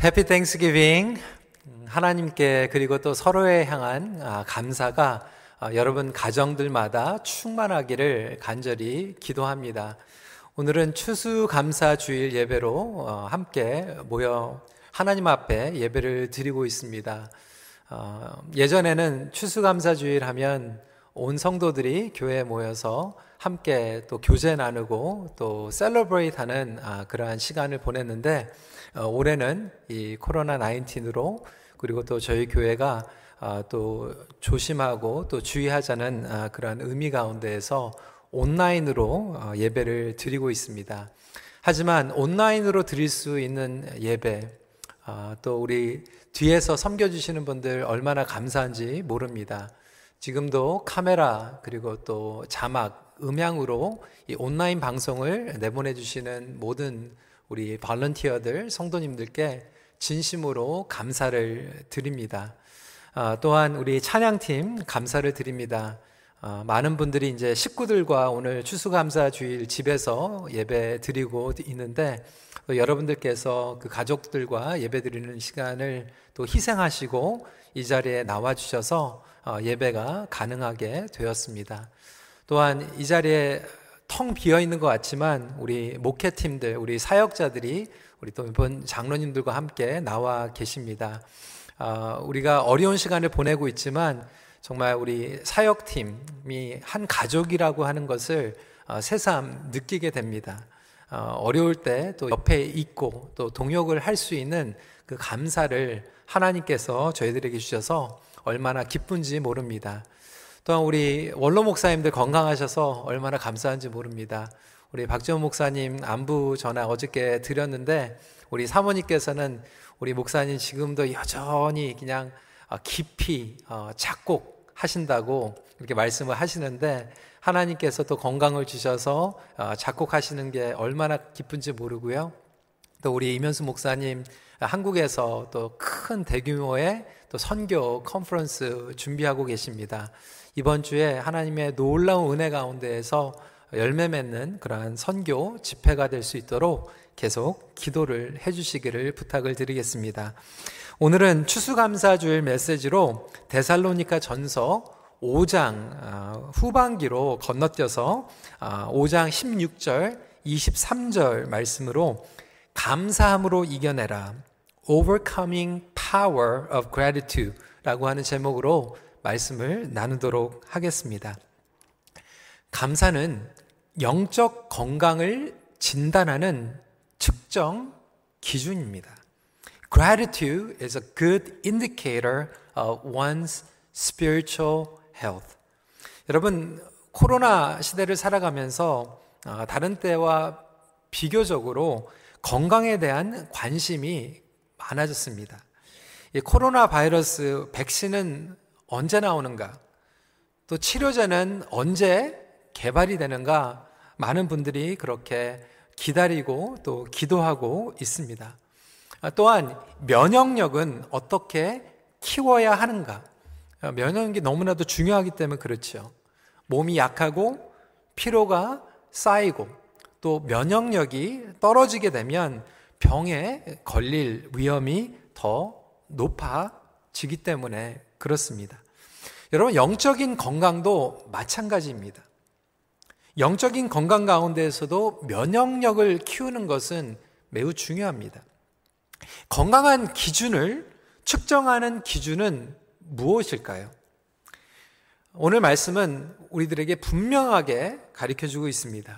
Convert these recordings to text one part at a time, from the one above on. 해피 땡스기빙, 하나님께 그리고 또 서로에 향한 감사가 여러분 가정들마다 충만하기를 간절히 기도합니다. 오늘은 추수감사주일 예배로 함께 모여 하나님 앞에 예배를 드리고 있습니다. 예전에는 추수감사주일 하면 온 성도들이 교회에 모여서 함께 또 교제 나누고 또 셀러브레이트하는 그러한 시간을 보냈는데, 올해는 이 코로나19으로 그리고 또 저희 교회가 또 조심하고 또 주의하자는 그런 의미 가운데에서 온라인으로 예배를 드리고 있습니다. 하지만 온라인으로 드릴 수 있는 예배, 또 우리 뒤에서 섬겨주시는 분들 얼마나 감사한지 모릅니다. 지금도 카메라 그리고 또 자막, 음향으로 이 온라인 방송을 내보내주시는 모든 우리 발런티어들, 성도님들께 진심으로 감사를 드립니다. 또한 우리 찬양팀 감사를 드립니다. 많은 분들이 이제 식구들과 오늘 추수감사주일 집에서 예배 드리고 있는데, 또 여러분들께서 그 가족들과 예배 드리는 시간을 또 희생하시고 이 자리에 나와주셔서 예배가 가능하게 되었습니다. 또한 이 자리에 텅 비어있는 것 같지만 우리 목회팀들, 우리 사역자들이, 우리 또 이번 장로님들과 함께 나와 계십니다. 우리가 어려운 시간을 보내고 있지만 정말 우리 사역팀이 한 가족이라고 하는 것을 새삼 느끼게 됩니다. 어려울 때 또 옆에 있고 또 동역을 할 수 있는 그 감사를 하나님께서 저희들에게 주셔서 얼마나 기쁜지 모릅니다. 또한 우리 원로 목사님들 건강하셔서 얼마나 감사한지 모릅니다. 우리 박지원 목사님 안부 전화 어저께 드렸는데, 우리 사모님께서는 우리 목사님 지금도 여전히 그냥 깊이 작곡하신다고 이렇게 말씀을 하시는데, 하나님께서 또 건강을 주셔서 작곡하시는 게 얼마나 기쁜지 모르고요. 또 우리 이면수 목사님 한국에서 또 큰 대규모의 또 선교 컨퍼런스 준비하고 계십니다. 이번 주에 하나님의 놀라운 은혜 가운데에서 열매 맺는 그러한 선교 집회가 될 수 있도록 계속 기도를 해주시기를 부탁을 드리겠습니다. 오늘은 추수감사주일 메시지로 데살로니가 전서 5장 후반기로 건너뛰어서 5장 16절, 23절 말씀으로 감사함으로 이겨내라, Overcoming Power of Gratitude 라고 하는 제목으로 말씀을 나누도록 하겠습니다. 감사는 영적 건강을 진단하는 측정 기준입니다. Gratitude is a good indicator of one's spiritual health. 여러분, 코로나 시대를 살아가면서 다른 때와 비교적으로 건강에 대한 관심이 많아졌습니다. 이 코로나 바이러스 백신은 언제 나오는가? 또 치료제는 언제 개발이 되는가? 많은 분들이 그렇게 기다리고 또 기도하고 있습니다. 또한 면역력은 어떻게 키워야 하는가? 면역력이 너무나도 중요하기 때문에 그렇죠. 몸이 약하고 피로가 쌓이고 또 면역력이 떨어지게 되면 병에 걸릴 위험이 더 높아지기 때문에 그렇습니다. 여러분, 영적인 건강도 마찬가지입니다. 영적인 건강 가운데에서도 면역력을 키우는 것은 매우 중요합니다. 건강한 기준을 측정하는 기준은 무엇일까요? 오늘 말씀은 우리들에게 분명하게 가르쳐주고 있습니다.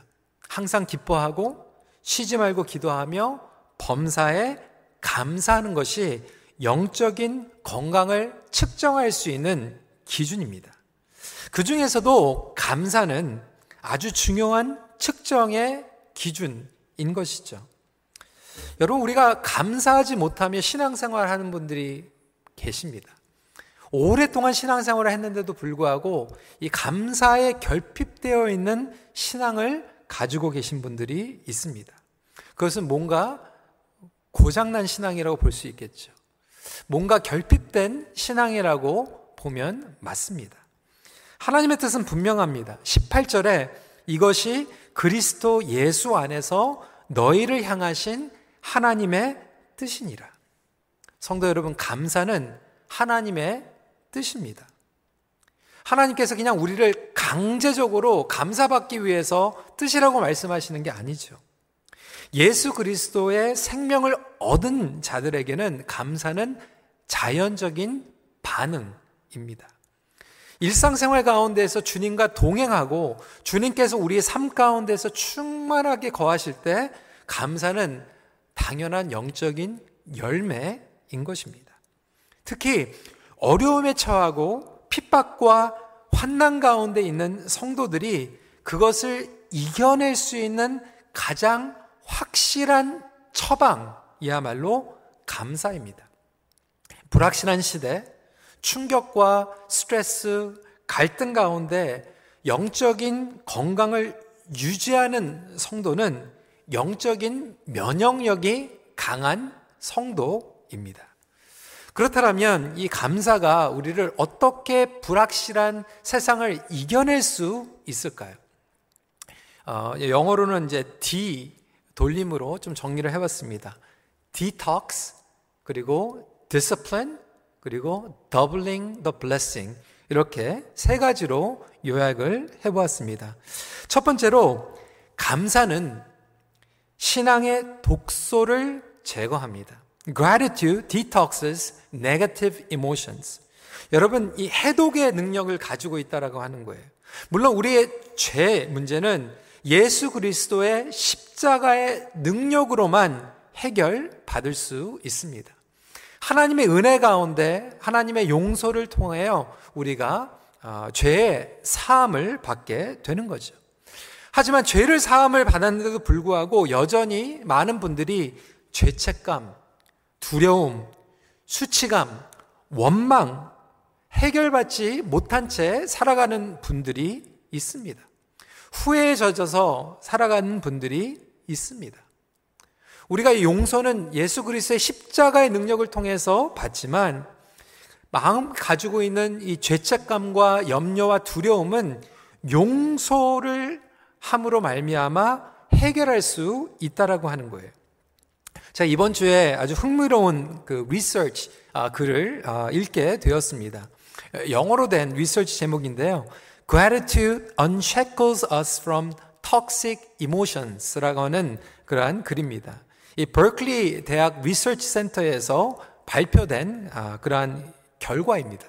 항상 기뻐하고 쉬지 말고 기도하며 범사에 감사하는 것이 영적인 건강을 측정할 수 있는 기준입니다. 그 중에서도 감사는 아주 중요한 측정의 기준인 것이죠. 여러분, 우리가 감사하지 못하며 신앙생활 하는 분들이 계십니다. 오랫동안 신앙생활을 했는데도 불구하고 이 감사에 결핍되어 있는 신앙을 가지고 계신 분들이 있습니다. 그것은 뭔가 고장난 신앙이라고 볼 수 있겠죠. 뭔가 결핍된 신앙이라고 보면 맞습니다. 하나님의 뜻은 분명합니다. 18절에 이것이 그리스도 예수 안에서 너희를 향하신 하나님의 뜻이니라. 성도 여러분, 감사는 하나님의 뜻입니다. 하나님께서 그냥 우리를 강제적으로 감사받기 위해서 뜻이라고 말씀하시는 게 아니죠. 예수 그리스도의 생명을 얻은 자들에게는 감사는 자연적인 반응입니다. 일상생활 가운데에서 주님과 동행하고 주님께서 우리의 삶 가운데서 충만하게 거하실 때 감사는 당연한 영적인 열매인 것입니다. 특히 어려움에 처하고 핍박과 환난 가운데 있는 성도들이 그것을 이겨낼 수 있는 가장 확실한 처방이야말로 감사입니다. 불확실한 시대, 충격과 스트레스, 갈등 가운데 영적인 건강을 유지하는 성도는 영적인 면역력이 강한 성도입니다. 그렇다면 이 감사가 우리를 어떻게 불확실한 세상을 이겨낼 수 있을까요? 영어로는 이제 D 돌림으로 좀 정리를 해봤습니다. Detox, 그리고 Discipline, 그리고 Doubling the Blessing, 이렇게 세 가지로 요약을 해보았습니다. 첫 번째로 감사는 신앙의 독소를 제거합니다. Gratitude detoxes negative emotions. 여러분, 이 해독의 능력을 가지고 있다라고 하는 거예요. 물론 우리의 죄 문제는 예수 그리스도의 십자가의 능력으로만 해결받을 수 있습니다. 하나님의 은혜 가운데 하나님의 용서를 통하여 우리가 죄의 사함을 받게 되는 거죠. 하지만 죄를 사함을 받았는데도 불구하고 여전히 많은 분들이 죄책감, 두려움, 수치감, 원망, 해결받지 못한 채 살아가는 분들이 있습니다. 후회에 젖어서 살아가는 분들이 있습니다. 우리가 용서는 예수 그리스도의 십자가의 능력을 통해서 받지만 마음 가지고 있는 이 죄책감과 염려와 두려움은 용서를 함으로 말미암아 해결할 수 있다라고 하는 거예요. 제가 이번 주에 아주 흥미로운 그 리서치 글을 읽게 되었습니다. 영어로 된 리서치 제목인데요. Gratitude Unshackles Us from Toxic Emotions라고 하는 그러한 글입니다. 이 버클리 대학 리서치 센터에서 발표된 그러한 결과입니다.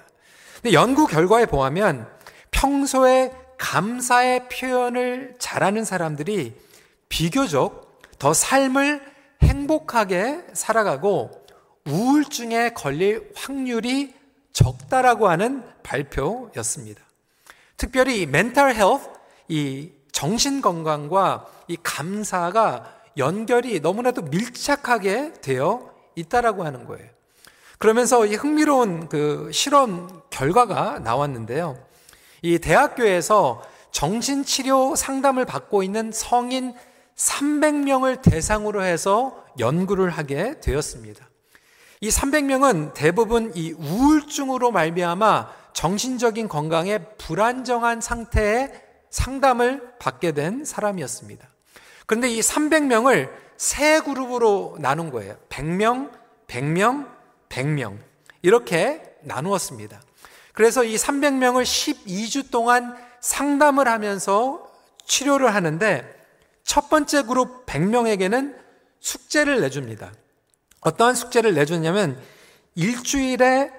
근데 연구 결과에 보면 평소에 감사의 표현을 잘하는 사람들이 비교적 더 삶을 행복하게 살아가고 우울증에 걸릴 확률이 적다라고 하는 발표였습니다. 특별히 멘탈 헬스, 이 정신건강과 이 감사가 연결이 너무나도 밀착하게 되어 있다라고 하는 거예요. 그러면서 이 흥미로운 그 실험 결과가 나왔는데요. 이 대학교에서 정신치료 상담을 받고 있는 성인 300명을 대상으로 해서 연구를 하게 되었습니다. 이 300명은 대부분 이 우울증으로 말미암아 정신적인 건강에 불안정한 상태의 상담을 받게 된 사람이었습니다. 그런데 이 300명을 세 그룹으로 나눈 거예요. 100명, 100명, 100명 이렇게 나누었습니다. 그래서 이 300명을 12주 동안 상담을 하면서 치료를 하는데 첫 번째 그룹 100명에게는 숙제를 내줍니다. 어떠한 숙제를 내주냐면 일주일에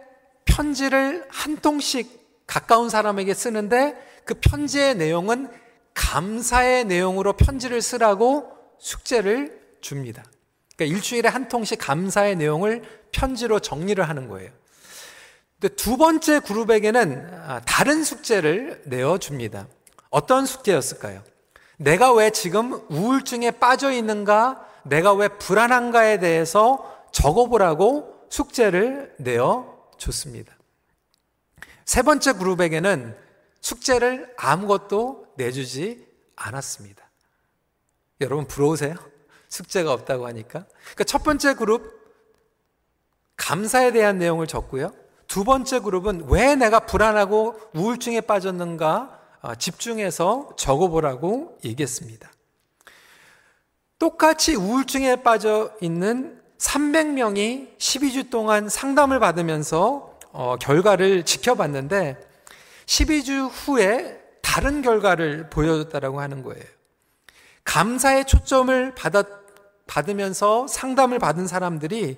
편지를 한 통씩 가까운 사람에게 쓰는데 그 편지의 내용은 감사의 내용으로 편지를 쓰라고 숙제를 줍니다. 그러니까 일주일에 한 통씩 감사의 내용을 편지로 정리를 하는 거예요. 근데 두 번째 그룹에게는 다른 숙제를 내어줍니다. 어떤 숙제였을까요? 내가 왜 지금 우울증에 빠져 있는가, 내가 왜 불안한가에 대해서 적어보라고 숙제를 내어줬습니다. 세 번째 그룹에게는 숙제를 아무것도 내주지 않았습니다. 여러분 부러우세요? 숙제가 없다고 하니까. 그러니까 첫 번째 그룹 감사에 대한 내용을 적고요, 두 번째 그룹은 왜 내가 불안하고 우울증에 빠졌는가 집중해서 적어보라고 얘기했습니다. 똑같이 우울증에 빠져 있는 300명이 12주 동안 상담을 받으면서 결과를 지켜봤는데 12주 후에 다른 결과를 보여줬다라고 하는 거예요. 감사의 초점을 받으면서 상담을 받은 사람들이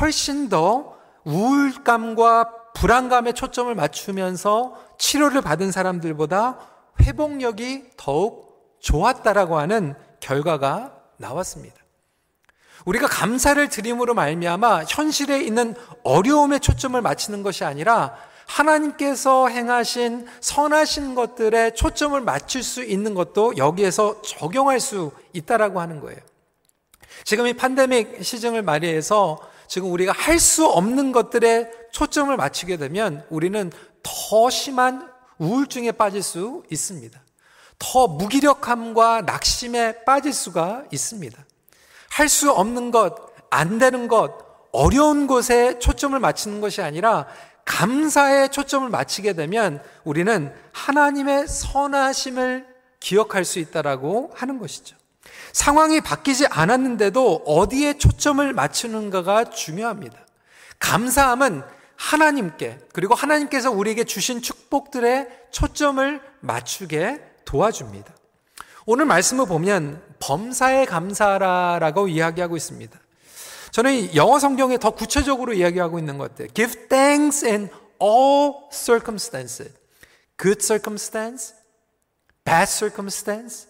훨씬 더 우울감과 불안감에 초점을 맞추면서 치료를 받은 사람들보다 회복력이 더욱 좋았다라고 하는 결과가 나왔습니다. 우리가 감사를 드림으로 말미암아 현실에 있는 어려움에 초점을 맞추는 것이 아니라 하나님께서 행하신 선하신 것들에 초점을 맞출 수 있는 것도 여기에서 적용할 수 있다라고 하는 거예요. 지금 이 팬데믹 시즌을 맞이해서 지금 우리가 할 수 없는 것들에 초점을 맞추게 되면 우리는 더 심한 우울증에 빠질 수 있습니다. 더 무기력함과 낙심에 빠질 수가 있습니다. 할 수 없는 것, 안 되는 것, 어려운 것에 초점을 맞추는 것이 아니라 감사에 초점을 맞추게 되면 우리는 하나님의 선하심을 기억할 수 있다라고 하는 것이죠. 상황이 바뀌지 않았는데도 어디에 초점을 맞추는가가 중요합니다. 감사함은 하나님께, 그리고 하나님께서 우리에게 주신 축복들에 초점을 맞추게 도와줍니다. 오늘 말씀을 보면 범사에 감사라라고 이야기하고 있습니다. 저는 영어 성경에 더 구체적으로 이야기하고 있는 것 같아요. Give thanks in all circumstances. Good circumstance, bad circumstance.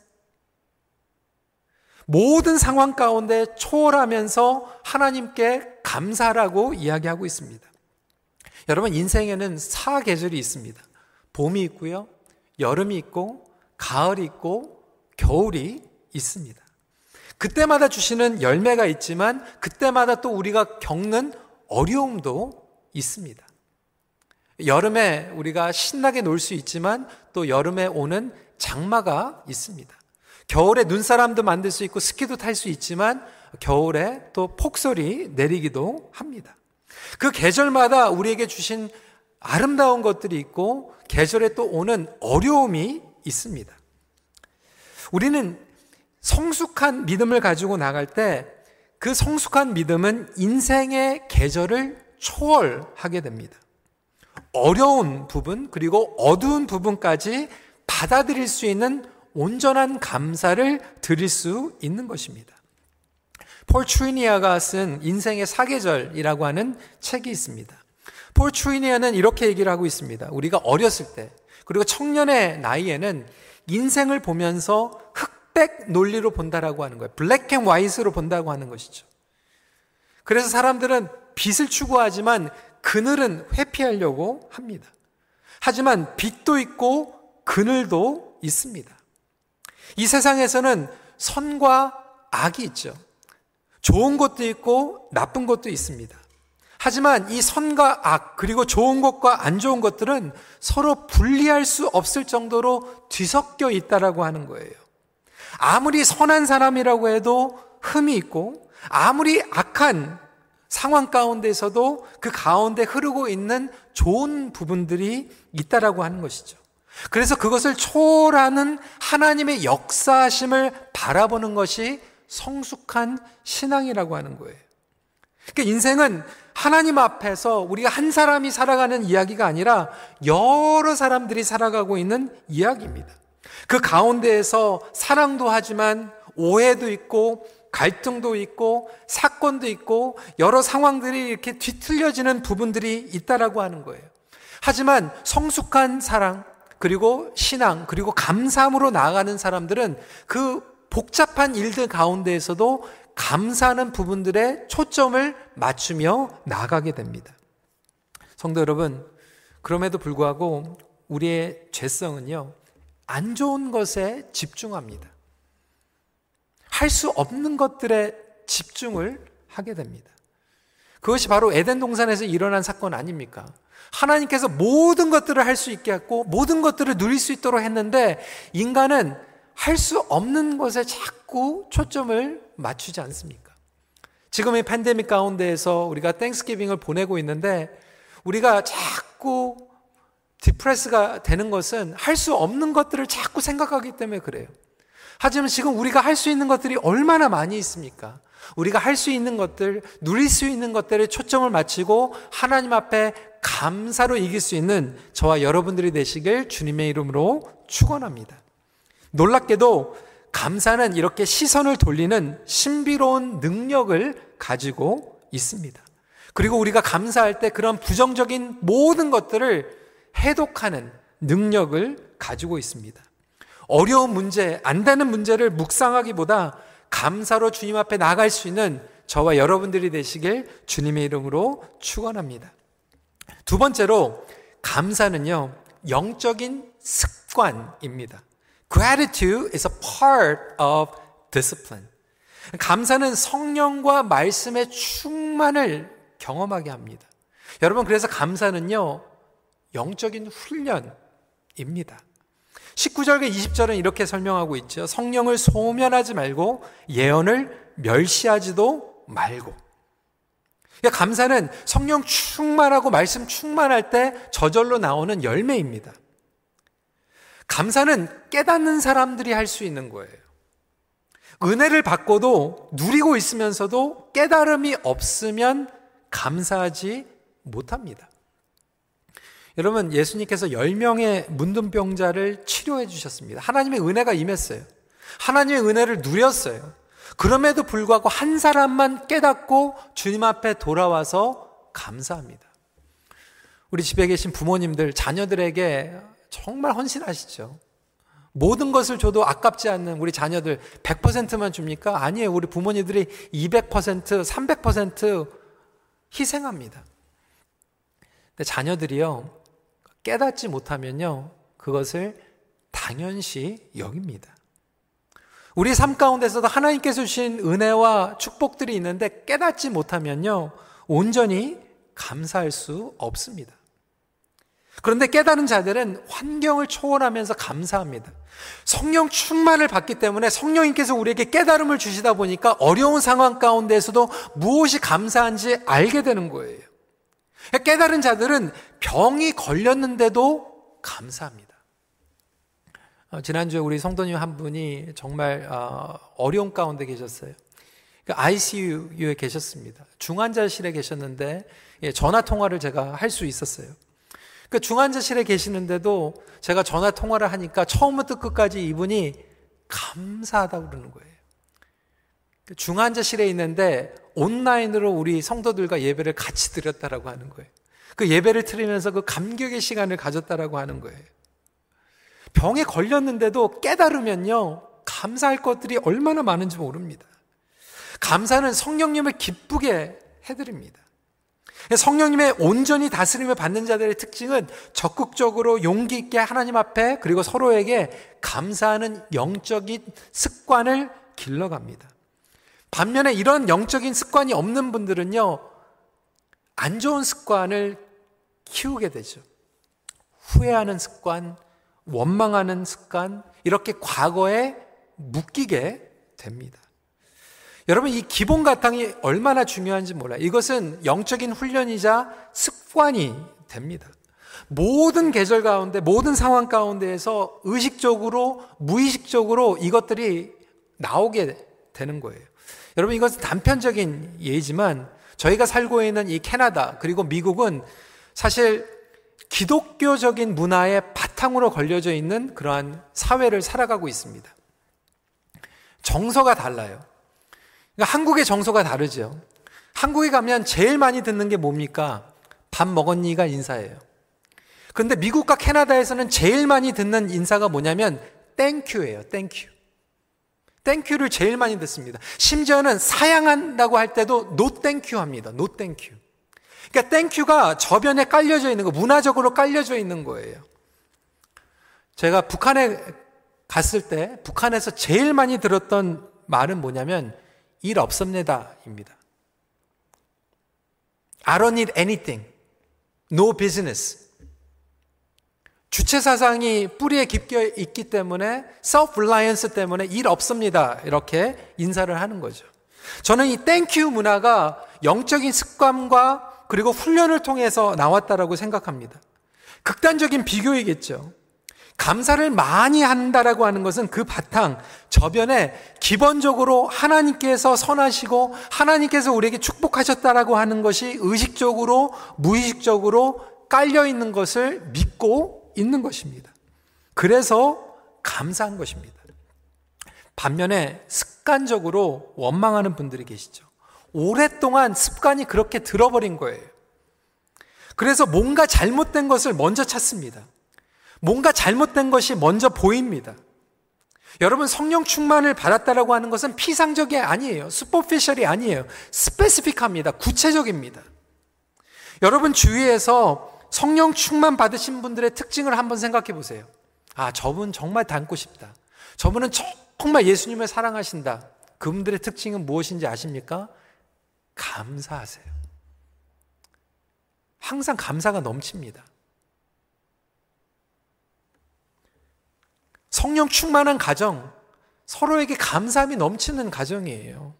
모든 상황 가운데 초월하면서 하나님께 감사라고 이야기하고 있습니다. 여러분, 인생에는 4계절이 있습니다. 봄이 있고요, 여름이 있고, 가을이 있고, 겨울이 있습니다. 그때마다 주시는 열매가 있지만 그때마다 또 우리가 겪는 어려움도 있습니다. 여름에 우리가 신나게 놀 수 있지만 또 여름에 오는 장마가 있습니다. 겨울에 눈사람도 만들 수 있고 스키도 탈 수 있지만 겨울에 또 폭설이 내리기도 합니다. 그 계절마다 우리에게 주신 아름다운 것들이 있고 계절에 또 오는 어려움이 있습니다. 우리는 성숙한 믿음을 가지고 나갈 때 그 성숙한 믿음은 인생의 계절을 초월하게 됩니다. 어려운 부분 그리고 어두운 부분까지 받아들일 수 있는 온전한 감사를 드릴 수 있는 것입니다. 폴 트루이니아가 쓴 인생의 사계절이라고 하는 책이 있습니다. 폴 트루이니아는 이렇게 얘기를 하고 있습니다. 우리가 어렸을 때 그리고 청년의 나이에는 인생을 보면서 흑백 논리로 본다라고 하는 거예요. 블랙 앤 화이트로 본다고 하는 것이죠. 그래서 사람들은 빛을 추구하지만 그늘은 회피하려고 합니다. 하지만 빛도 있고 그늘도 있습니다. 이 세상에서는 선과 악이 있죠. 좋은 것도 있고 나쁜 것도 있습니다. 하지만 이 선과 악, 그리고 좋은 것과 안 좋은 것들은 서로 분리할 수 없을 정도로 뒤섞여 있다라고 하는 거예요. 아무리 선한 사람이라고 해도 흠이 있고 아무리 악한 상황 가운데서도 그 가운데 흐르고 있는 좋은 부분들이 있다라고 하는 것이죠. 그래서 그것을 초월하는 하나님의 역사하심을 바라보는 것이 성숙한 신앙이라고 하는 거예요. 그러니까 인생은 하나님 앞에서 우리가 한 사람이 살아가는 이야기가 아니라 여러 사람들이 살아가고 있는 이야기입니다. 그 가운데에서 사랑도 하지만 오해도 있고 갈등도 있고 사건도 있고 여러 상황들이 이렇게 뒤틀려지는 부분들이 있다라고 하는 거예요. 하지만 성숙한 사랑 그리고 신앙 그리고 감사함으로 나아가는 사람들은 그 복잡한 일들 가운데에서도 감사하는 부분들에 초점을 맞추며 나가게 됩니다. 성도 여러분, 그럼에도 불구하고 우리의 죄성은요, 안 좋은 것에 집중합니다. 할 수 없는 것들에 집중을 하게 됩니다. 그것이 바로 에덴 동산에서 일어난 사건 아닙니까? 하나님께서 모든 것들을 할 수 있게 했고 모든 것들을 누릴 수 있도록 했는데 인간은 할 수 없는 것에 자꾸 초점을 맞추지 않습니까? 지금 이 팬데믹 가운데에서 우리가 땡스기빙을 보내고 있는데 우리가 자꾸 디프레스가 되는 것은 할 수 없는 것들을 자꾸 생각하기 때문에 그래요. 하지만 지금 우리가 할 수 있는 것들이 얼마나 많이 있습니까? 우리가 할 수 있는 것들, 누릴 수 있는 것들에 초점을 맞추고 하나님 앞에 감사로 이길 수 있는 저와 여러분들이 되시길 주님의 이름으로 축원합니다. 놀랍게도 감사는 이렇게 시선을 돌리는 신비로운 능력을 가지고 있습니다. 그리고 우리가 감사할 때 그런 부정적인 모든 것들을 해독하는 능력을 가지고 있습니다. 어려운 문제, 안 되는 문제를 묵상하기보다 감사로 주님 앞에 나갈 수 있는 저와 여러분들이 되시길 주님의 이름으로 축원합니다. 두 번째로 감사는요, 영적인 습관입니다. Gratitude is a part of discipline. 감사는 성령과 말씀의 충만을 경험하게 합니다. 여러분, 그래서 감사는요, 영적인 훈련입니다. 19절과 20절은 이렇게 설명하고 있죠. 성령을 소멸하지 말고 예언을 멸시하지도 말고. 그러니까 감사는 성령 충만하고 말씀 충만할 때 저절로 나오는 열매입니다. 감사는 깨닫는 사람들이 할 수 있는 거예요. 은혜를 받고도 누리고 있으면서도 깨달음이 없으면 감사하지 못합니다. 여러분, 예수님께서 10명의 문둥병자를 치료해 주셨습니다. 하나님의 은혜가 임했어요. 하나님의 은혜를 누렸어요. 그럼에도 불구하고 한 사람만 깨닫고 주님 앞에 돌아와서 감사합니다. 우리 집에 계신 부모님들, 자녀들에게 정말 헌신하시죠. 모든 것을 줘도 아깝지 않는 우리 자녀들 100%만 줍니까? 아니에요. 우리 부모님들이 200%, 300% 희생합니다. 근데 자녀들이요, 깨닫지 못하면요, 그것을 당연시 여깁니다. 우리 삶 가운데서도 하나님께서 주신 은혜와 축복들이 있는데 깨닫지 못하면요, 온전히 감사할 수 없습니다. 그런데 깨달은 자들은 환경을 초월하면서 감사합니다. 성령 충만을 받기 때문에 성령님께서 우리에게 깨달음을 주시다 보니까 어려운 상황 가운데에서도 무엇이 감사한지 알게 되는 거예요. 깨달은 자들은 병이 걸렸는데도 감사합니다. 지난주에 우리 성도님 한 분이 정말 어려운 가운데 계셨어요. ICU에 계셨습니다. 중환자실에 계셨는데 전화통화를 제가 할 수 있었어요. 그 중환자실에 계시는데도 제가 전화 통화를 하니까 처음부터 끝까지 이분이 감사하다고 그러는 거예요. 중환자실에 있는데 온라인으로 우리 성도들과 예배를 같이 드렸다라고 하는 거예요. 그 예배를 드리면서 그 감격의 시간을 가졌다라고 하는 거예요. 병에 걸렸는데도 깨달으면요, 감사할 것들이 얼마나 많은지 모릅니다. 감사는 성령님을 기쁘게 해드립니다. 성령님의 온전히 다스림을 받는 자들의 특징은 적극적으로 용기 있게 하나님 앞에 그리고 서로에게 감사하는 영적인 습관을 길러갑니다. 반면에 이런 영적인 습관이 없는 분들은요, 안 좋은 습관을 키우게 되죠. 후회하는 습관, 원망하는 습관, 이렇게 과거에 묶이게 됩니다. 여러분, 이 기본 바탕이 얼마나 중요한지 몰라요. 이것은 영적인 훈련이자 습관이 됩니다. 모든 계절 가운데, 모든 상황 가운데에서 의식적으로, 무의식적으로 이것들이 나오게 되는 거예요. 여러분, 이것은 단편적인 예지만 저희가 살고 있는 이 캐나다 그리고 미국은 사실 기독교적인 문화의 바탕으로 걸려져 있는 그러한 사회를 살아가고 있습니다. 정서가 달라요. 한국의 정서가 다르죠. 한국에 가면 제일 많이 듣는 게 뭡니까? 밥 먹었니가 인사예요. 그런데 미국과 캐나다에서는 제일 많이 듣는 인사가 뭐냐면 땡큐예요. 땡큐. 땡큐를 제일 많이 듣습니다. 심지어는 사양한다고 할 때도 노 땡큐 합니다. 노 땡큐. 그러니까 땡큐가 저변에 깔려져 있는 거, 문화적으로 깔려져 있는 거예요. 제가 북한에 갔을 때 북한에서 제일 많이 들었던 말은 뭐냐면 일 없습니다입니다. I don't need anything. No business. 주체 사상이 뿌리에 깊게 있기 때문에 self-reliance 때문에 일 없습니다. 이렇게 인사를 하는 거죠. 저는 이 땡큐 문화가 영적인 습관과 그리고 훈련을 통해서 나왔다라고 생각합니다. 극단적인 비교이겠죠. 감사를 많이 한다라고 하는 것은 그 바탕, 저변에 기본적으로 하나님께서 선하시고 하나님께서 우리에게 축복하셨다라고 하는 것이 의식적으로, 무의식적으로 깔려있는 것을 믿고 있는 것입니다. 그래서 감사한 것입니다. 반면에 습관적으로 원망하는 분들이 계시죠. 오랫동안 습관이 그렇게 들어버린 거예요. 그래서 뭔가 잘못된 것을 먼저 찾습니다. 뭔가 잘못된 것이 먼저 보입니다. 여러분, 성령 충만을 받았다라고 하는 것은 피상적이 아니에요. 슈퍼피셜이 아니에요. 스페시픽합니다. 구체적입니다. 여러분 주위에서 성령 충만 받으신 분들의 특징을 한번 생각해 보세요. 아, 저분 정말 닮고 싶다. 저분은 정말 예수님을 사랑하신다. 그분들의 특징은 무엇인지 아십니까? 감사하세요. 항상 감사가 넘칩니다. 성령 충만한 가정, 서로에게 감사함이 넘치는 가정이에요.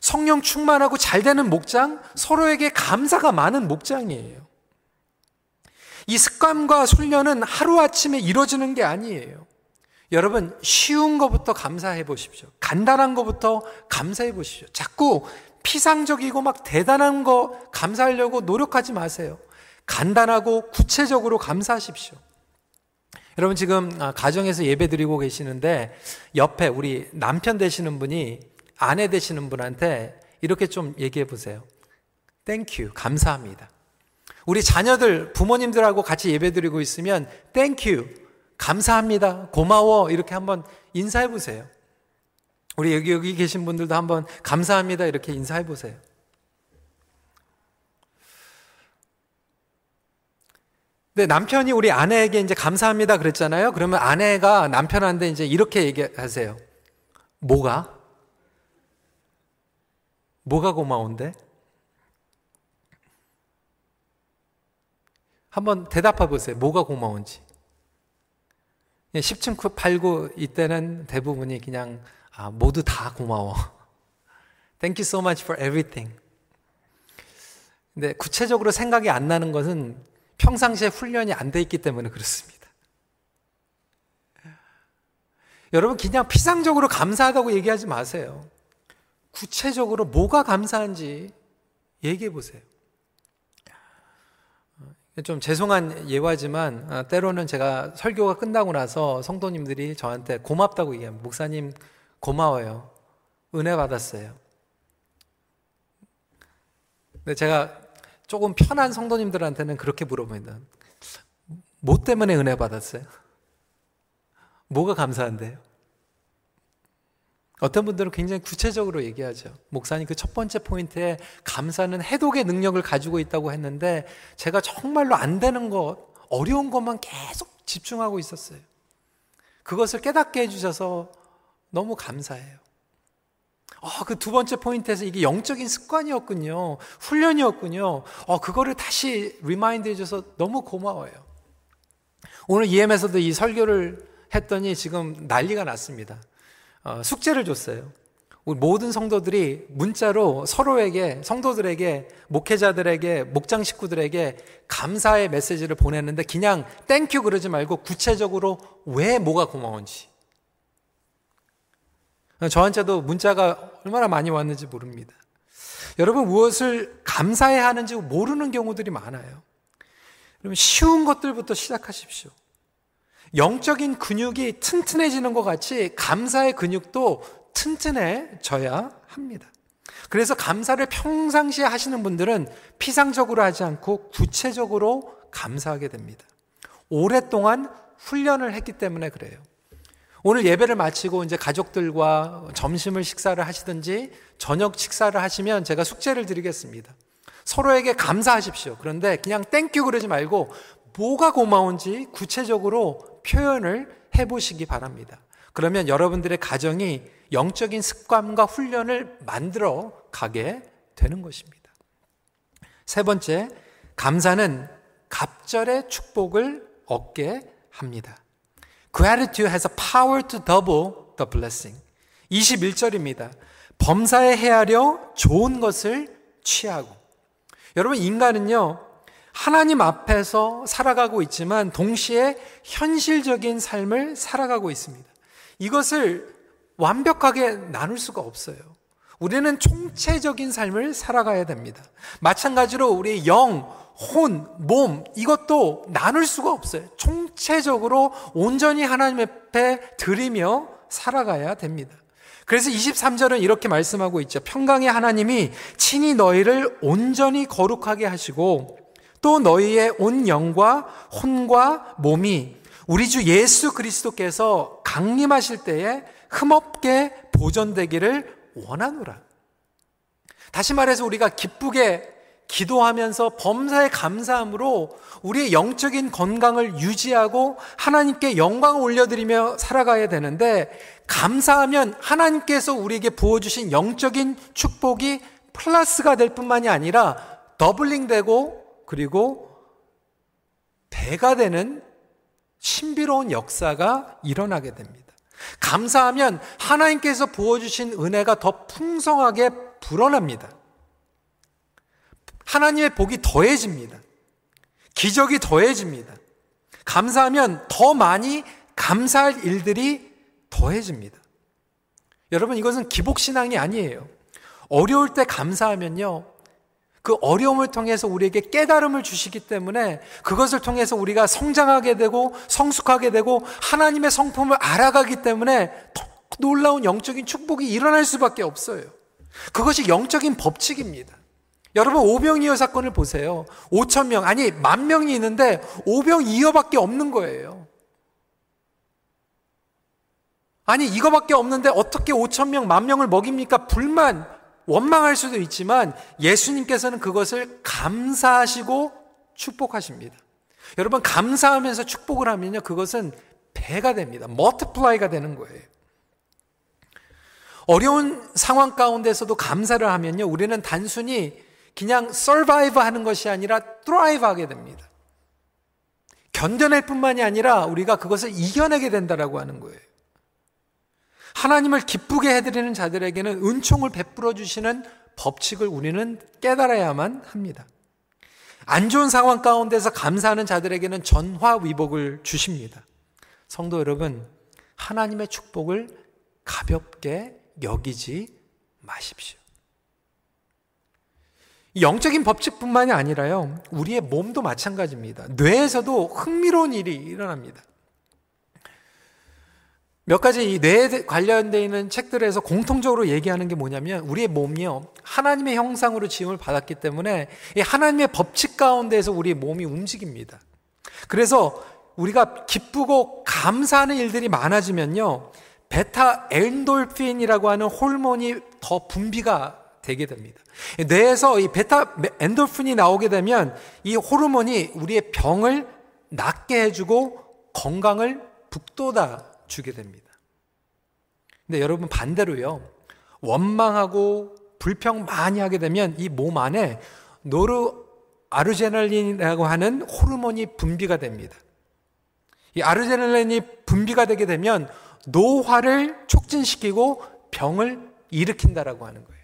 성령 충만하고 잘되는 목장, 서로에게 감사가 많은 목장이에요. 이 습관과 훈련은 하루아침에 이루어지는 게 아니에요. 여러분, 쉬운 것부터 감사해 보십시오. 간단한 것부터 감사해 보십시오. 자꾸 피상적이고 막 대단한 거 감사하려고 노력하지 마세요. 간단하고 구체적으로 감사하십시오. 여러분 지금 가정에서 예배 드리고 계시는데 옆에 우리 남편 되시는 분이 아내 되시는 분한테 이렇게 좀 얘기해 보세요. 땡큐, 감사합니다. 우리 자녀들, 부모님들하고 같이 예배 드리고 있으면 땡큐, 감사합니다, 고마워 이렇게 한번 인사해 보세요. 우리 여기 계신 분들도 한번 감사합니다 이렇게 인사해 보세요. 근데 남편이 우리 아내에게 이제 감사합니다 그랬잖아요. 그러면 아내가 남편한테 이제 이렇게 얘기하세요. 뭐가 고마운데? 한번 대답해 보세요. 뭐가 고마운지. 10층 8구 이때는 대부분이 그냥 모두 다 고마워. Thank you so much for everything. 근데 구체적으로 생각이 안 나는 것은 평상시에 훈련이 안 돼 있기 때문에 그렇습니다. 여러분 그냥 피상적으로 감사하다고 얘기하지 마세요. 구체적으로 뭐가 감사한지 얘기해 보세요. 좀 죄송한 예화지만 때로는 제가 설교가 끝나고 나서 성도님들이 저한테 고맙다고 얘기합니다. 목사님 고마워요. 은혜 받았어요. 근데 제가 조금 편한 성도님들한테는 그렇게 물어봅니다. 뭐 때문에 은혜 받았어요? 뭐가 감사한데요? 어떤 분들은 굉장히 구체적으로 얘기하죠. 목사님 그 첫 번째 포인트에 감사는 해독의 능력을 가지고 있다고 했는데 제가 정말로 안 되는 것, 어려운 것만 계속 집중하고 있었어요. 그것을 깨닫게 해주셔서 너무 감사해요. 그 두 번째 포인트에서 이게 영적인 습관이었군요. 훈련이었군요. 그거를 다시 리마인드 해줘서 너무 고마워요. 오늘 EM에서도 이 설교를 했더니 지금 난리가 났습니다. 숙제를 줬어요. 우리 모든 성도들이 문자로 서로에게, 성도들에게, 목회자들에게, 목장 식구들에게 감사의 메시지를 보냈는데 그냥 땡큐 그러지 말고 구체적으로 왜 뭐가 고마운지. 저한테도 문자가 얼마나 많이 왔는지 모릅니다. 여러분 무엇을 감사해야 하는지 모르는 경우들이 많아요. 그럼 쉬운 것들부터 시작하십시오. 영적인 근육이 튼튼해지는 것 같이 감사의 근육도 튼튼해져야 합니다. 그래서 감사를 평상시에 하시는 분들은 피상적으로 하지 않고 구체적으로 감사하게 됩니다. 오랫동안 훈련을 했기 때문에 그래요. 오늘 예배를 마치고 이제 가족들과 점심을 식사를 하시든지 저녁 식사를 하시면 제가 숙제를 드리겠습니다. 서로에게 감사하십시오. 그런데 그냥 땡큐 그러지 말고 뭐가 고마운지 구체적으로 표현을 해보시기 바랍니다. 그러면 여러분들의 가정이 영적인 습관과 훈련을 만들어 가게 되는 것입니다. 세 번째, 감사는 갑절의 축복을 얻게 합니다. Gratitude has a power to double the blessing. 21절입니다. 범사에 헤아려 좋은 것을 취하고. 여러분 인간은요, 하나님 앞에서 살아가고 있지만 동시에 현실적인 삶을 살아가고 있습니다. 이것을 완벽하게 나눌 수가 없어요. 우리는 총체적인 삶을 살아가야 됩니다. 마찬가지로 우리의 영, 혼, 몸 이것도 나눌 수가 없어요. 총체적으로 온전히 하나님 앞에 드리며 살아가야 됩니다. 그래서 23절은 이렇게 말씀하고 있죠. 평강의 하나님이 친히 너희를 온전히 거룩하게 하시고 또 너희의 온 영과 혼과 몸이 우리 주 예수 그리스도께서 강림하실 때에 흠없게 보존되기를 원하노라. 다시 말해서 우리가 기쁘게 기도하면서 범사에 감사함으로 우리의 영적인 건강을 유지하고 하나님께 영광을 올려드리며 살아가야 되는데, 감사하면 하나님께서 우리에게 부어주신 영적인 축복이 플러스가 될 뿐만이 아니라 더블링되고 그리고 배가 되는 신비로운 역사가 일어나게 됩니다. 감사하면 하나님께서 부어주신 은혜가 더 풍성하게 불어납니다. 하나님의 복이 더해집니다. 기적이 더해집니다. 감사하면 더 많이 감사할 일들이 더해집니다. 여러분, 이것은 기복신앙이 아니에요. 어려울 때 감사하면요, 그 어려움을 통해서 우리에게 깨달음을 주시기 때문에 그것을 통해서 우리가 성장하게 되고 성숙하게 되고 하나님의 성품을 알아가기 때문에 더 놀라운 영적인 축복이 일어날 수밖에 없어요. 그것이 영적인 법칙입니다. 여러분, 오병이어 사건을 보세요. 5,000명, 아니 10,000명이 있는데 오병이어밖에 없는 거예요. 아니 이거밖에 없는데 어떻게 5,000명, 10,000명을 먹입니까? 불만, 원망할 수도 있지만 예수님께서는 그것을 감사하시고 축복하십니다. 여러분, 감사하면서 축복을 하면요, 그것은 배가 됩니다. 머티플라이가 되는 거예요. 어려운 상황 가운데서도 감사를 하면요, 우리는 단순히 그냥 서바이브 하는 것이 아니라 트라이브 하게 됩니다. 견뎌낼 뿐만이 아니라 우리가 그것을 이겨내게 된다라고 하는 거예요. 하나님을 기쁘게 해드리는 자들에게는 은총을 베풀어 주시는 법칙을 우리는 깨달아야만 합니다. 안 좋은 상황 가운데서 감사하는 자들에게는 전화위복을 주십니다. 성도 여러분, 하나님의 축복을 가볍게 여기지 마십시오. 영적인 법칙뿐만이 아니라요, 우리의 몸도 마찬가지입니다. 뇌에서도 흥미로운 일이 일어납니다. 몇 가지 이 뇌에 관련되어 있는 책들에서 공통적으로 얘기하는 게 뭐냐면, 우리의 몸이요, 하나님의 형상으로 지음을 받았기 때문에 이 하나님의 법칙 가운데서 우리의 몸이 움직입니다. 그래서 우리가 기쁘고 감사하는 일들이 많아지면요, 베타 엔돌핀이라고 하는 호르몬이 더 분비가 되게 됩니다. 뇌에서 이 베타 엔돌핀이 나오게 되면 이 호르몬이 우리의 병을 낫게 해주고 건강을 북돋아 주게 됩니다. 근데 여러분, 반대로요, 원망하고 불평 많이 하게 되면 이 몸 안에 노르아드레날린이라고 하는 호르몬이 분비가 됩니다. 이 아드레날린이 분비가 되게 되면 노화를 촉진시키고 병을 일으킨다라고 하는 거예요.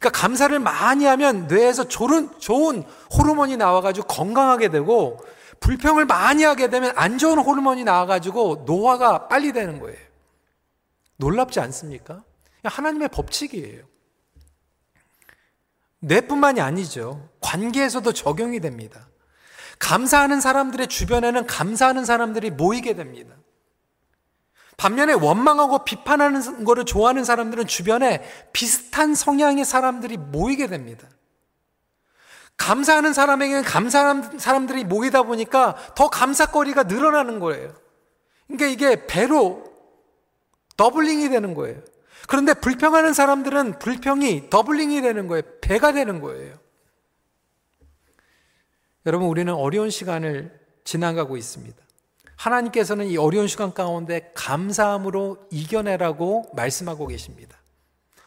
그러니까 감사를 많이 하면 뇌에서 좋은 호르몬이 나와가지고 건강하게 되고, 불평을 많이 하게 되면 안 좋은 호르몬이 나와가지고 노화가 빨리 되는 거예요. 놀랍지 않습니까? 하나님의 법칙이에요. 뇌뿐만이 아니죠. 관계에서도 적용이 됩니다. 감사하는 사람들의 주변에는 감사하는 사람들이 모이게 됩니다. 반면에 원망하고 비판하는 것을 좋아하는 사람들은 주변에 비슷한 성향의 사람들이 모이게 됩니다. 감사하는 사람에게는 감사하는 사람들이 모이다 보니까 더 감사거리가 늘어나는 거예요. 그러니까 이게 배로 더블링이 되는 거예요. 그런데 불평하는 사람들은 불평이 더블링이 되는 거예요. 배가 되는 거예요. 여러분, 우리는 어려운 시간을 지나가고 있습니다. 하나님께서는 이 어려운 시간 가운데 감사함으로 이겨내라고 말씀하고 계십니다.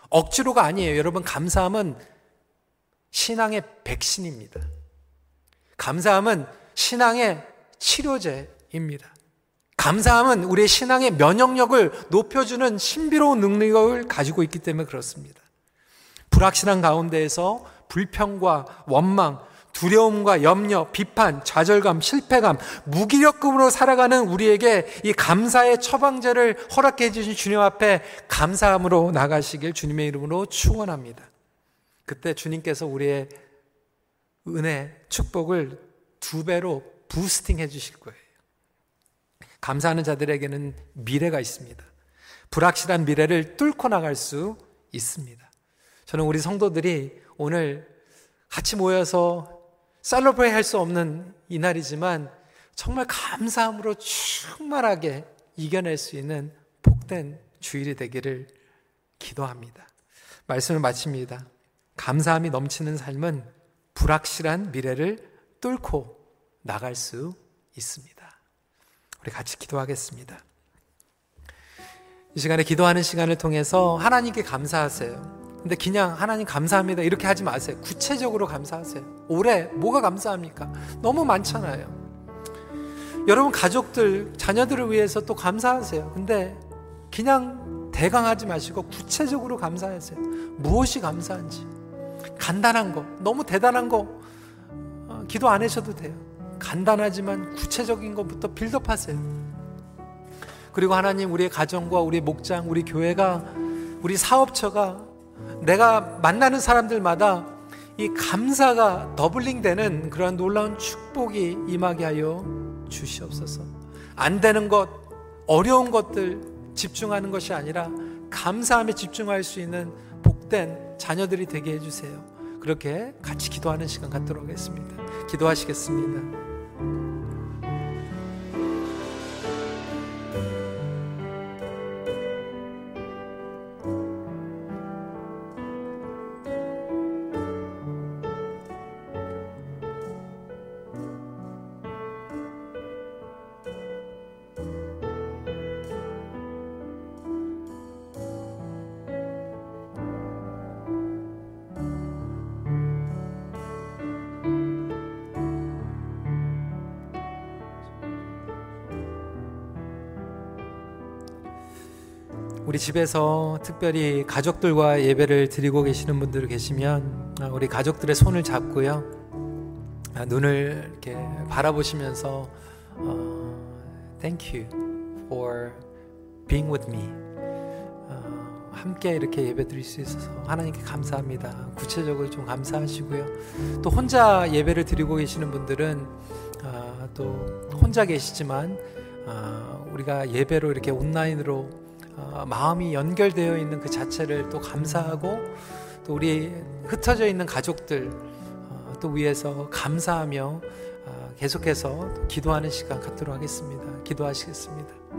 억지로가 아니에요. 여러분, 감사함은 신앙의 백신입니다. 감사함은 신앙의 치료제입니다. 감사함은 우리의 신앙의 면역력을 높여주는 신비로운 능력을 가지고 있기 때문에 그렇습니다. 불확실한 가운데에서 불평과 원망 두려움과 염려, 비판, 좌절감, 실패감, 무기력감으로 살아가는 우리에게 이 감사의 처방제를 허락해 주신 주님 앞에 감사함으로 나가시길 주님의 이름으로 축원합니다. 그때 주님께서 우리의 은혜, 축복을 2배로 부스팅해 주실 거예요. 감사하는 자들에게는 미래가 있습니다. 불확실한 미래를 뚫고 나갈 수 있습니다. 저는 우리 성도들이 오늘 같이 모여서 셀러브레이트 할 수 없는 이 날이지만 정말 감사함으로 충만하게 이겨낼 수 있는 복된 주일이 되기를 기도합니다. 말씀을 마칩니다. 감사함이 넘치는 삶은 불확실한 미래를 뚫고 나갈 수 있습니다. 우리 같이 기도하겠습니다. 이 시간에 기도하는 시간을 통해서 하나님께 감사하세요. 근데 그냥 하나님 감사합니다 이렇게 하지 마세요. 구체적으로 감사하세요. 올해 뭐가 감사합니까? 너무 많잖아요. 여러분 가족들, 자녀들을 위해서 또 감사하세요. 근데 그냥 대강하지 마시고 구체적으로 감사하세요. 무엇이 감사한지. 간단한 거, 너무 대단한 거 기도 안 하셔도 돼요. 간단하지만 구체적인 것부터 빌드업하세요. 그리고 하나님, 우리의 가정과 우리의 목장, 우리 교회가, 우리 사업처가, 내가 만나는 사람들마다 이 감사가 더블링되는 그러한 놀라운 축복이 임하게 하여 주시옵소서. 안 되는 것, 어려운 것들 집중하는 것이 아니라 감사함에 집중할 수 있는 복된 자녀들이 되게 해주세요. 그렇게 같이 기도하는 시간 갖도록 하겠습니다. 기도하시겠습니다. 우리 집에서 특별히 가족들과 예배를 드리고 계시는 분들 계시면 우리 가족들의 손을 잡고요, 눈을 이렇게 바라보시면서 Thank you for being with me, 함께 이렇게 예배 드릴 수 있어서 하나님께 감사합니다. 구체적으로 좀 감사하시고요. 또 혼자 예배를 드리고 계시는 분들은 또 혼자 계시지만 우리가 예배로 이렇게 온라인으로 마음이 연결되어 있는 그 자체를 또 감사하고, 또 우리 흩어져 있는 가족들 또 위해서 감사하며 계속해서 기도하는 시간 갖도록 하겠습니다. 기도하시겠습니다.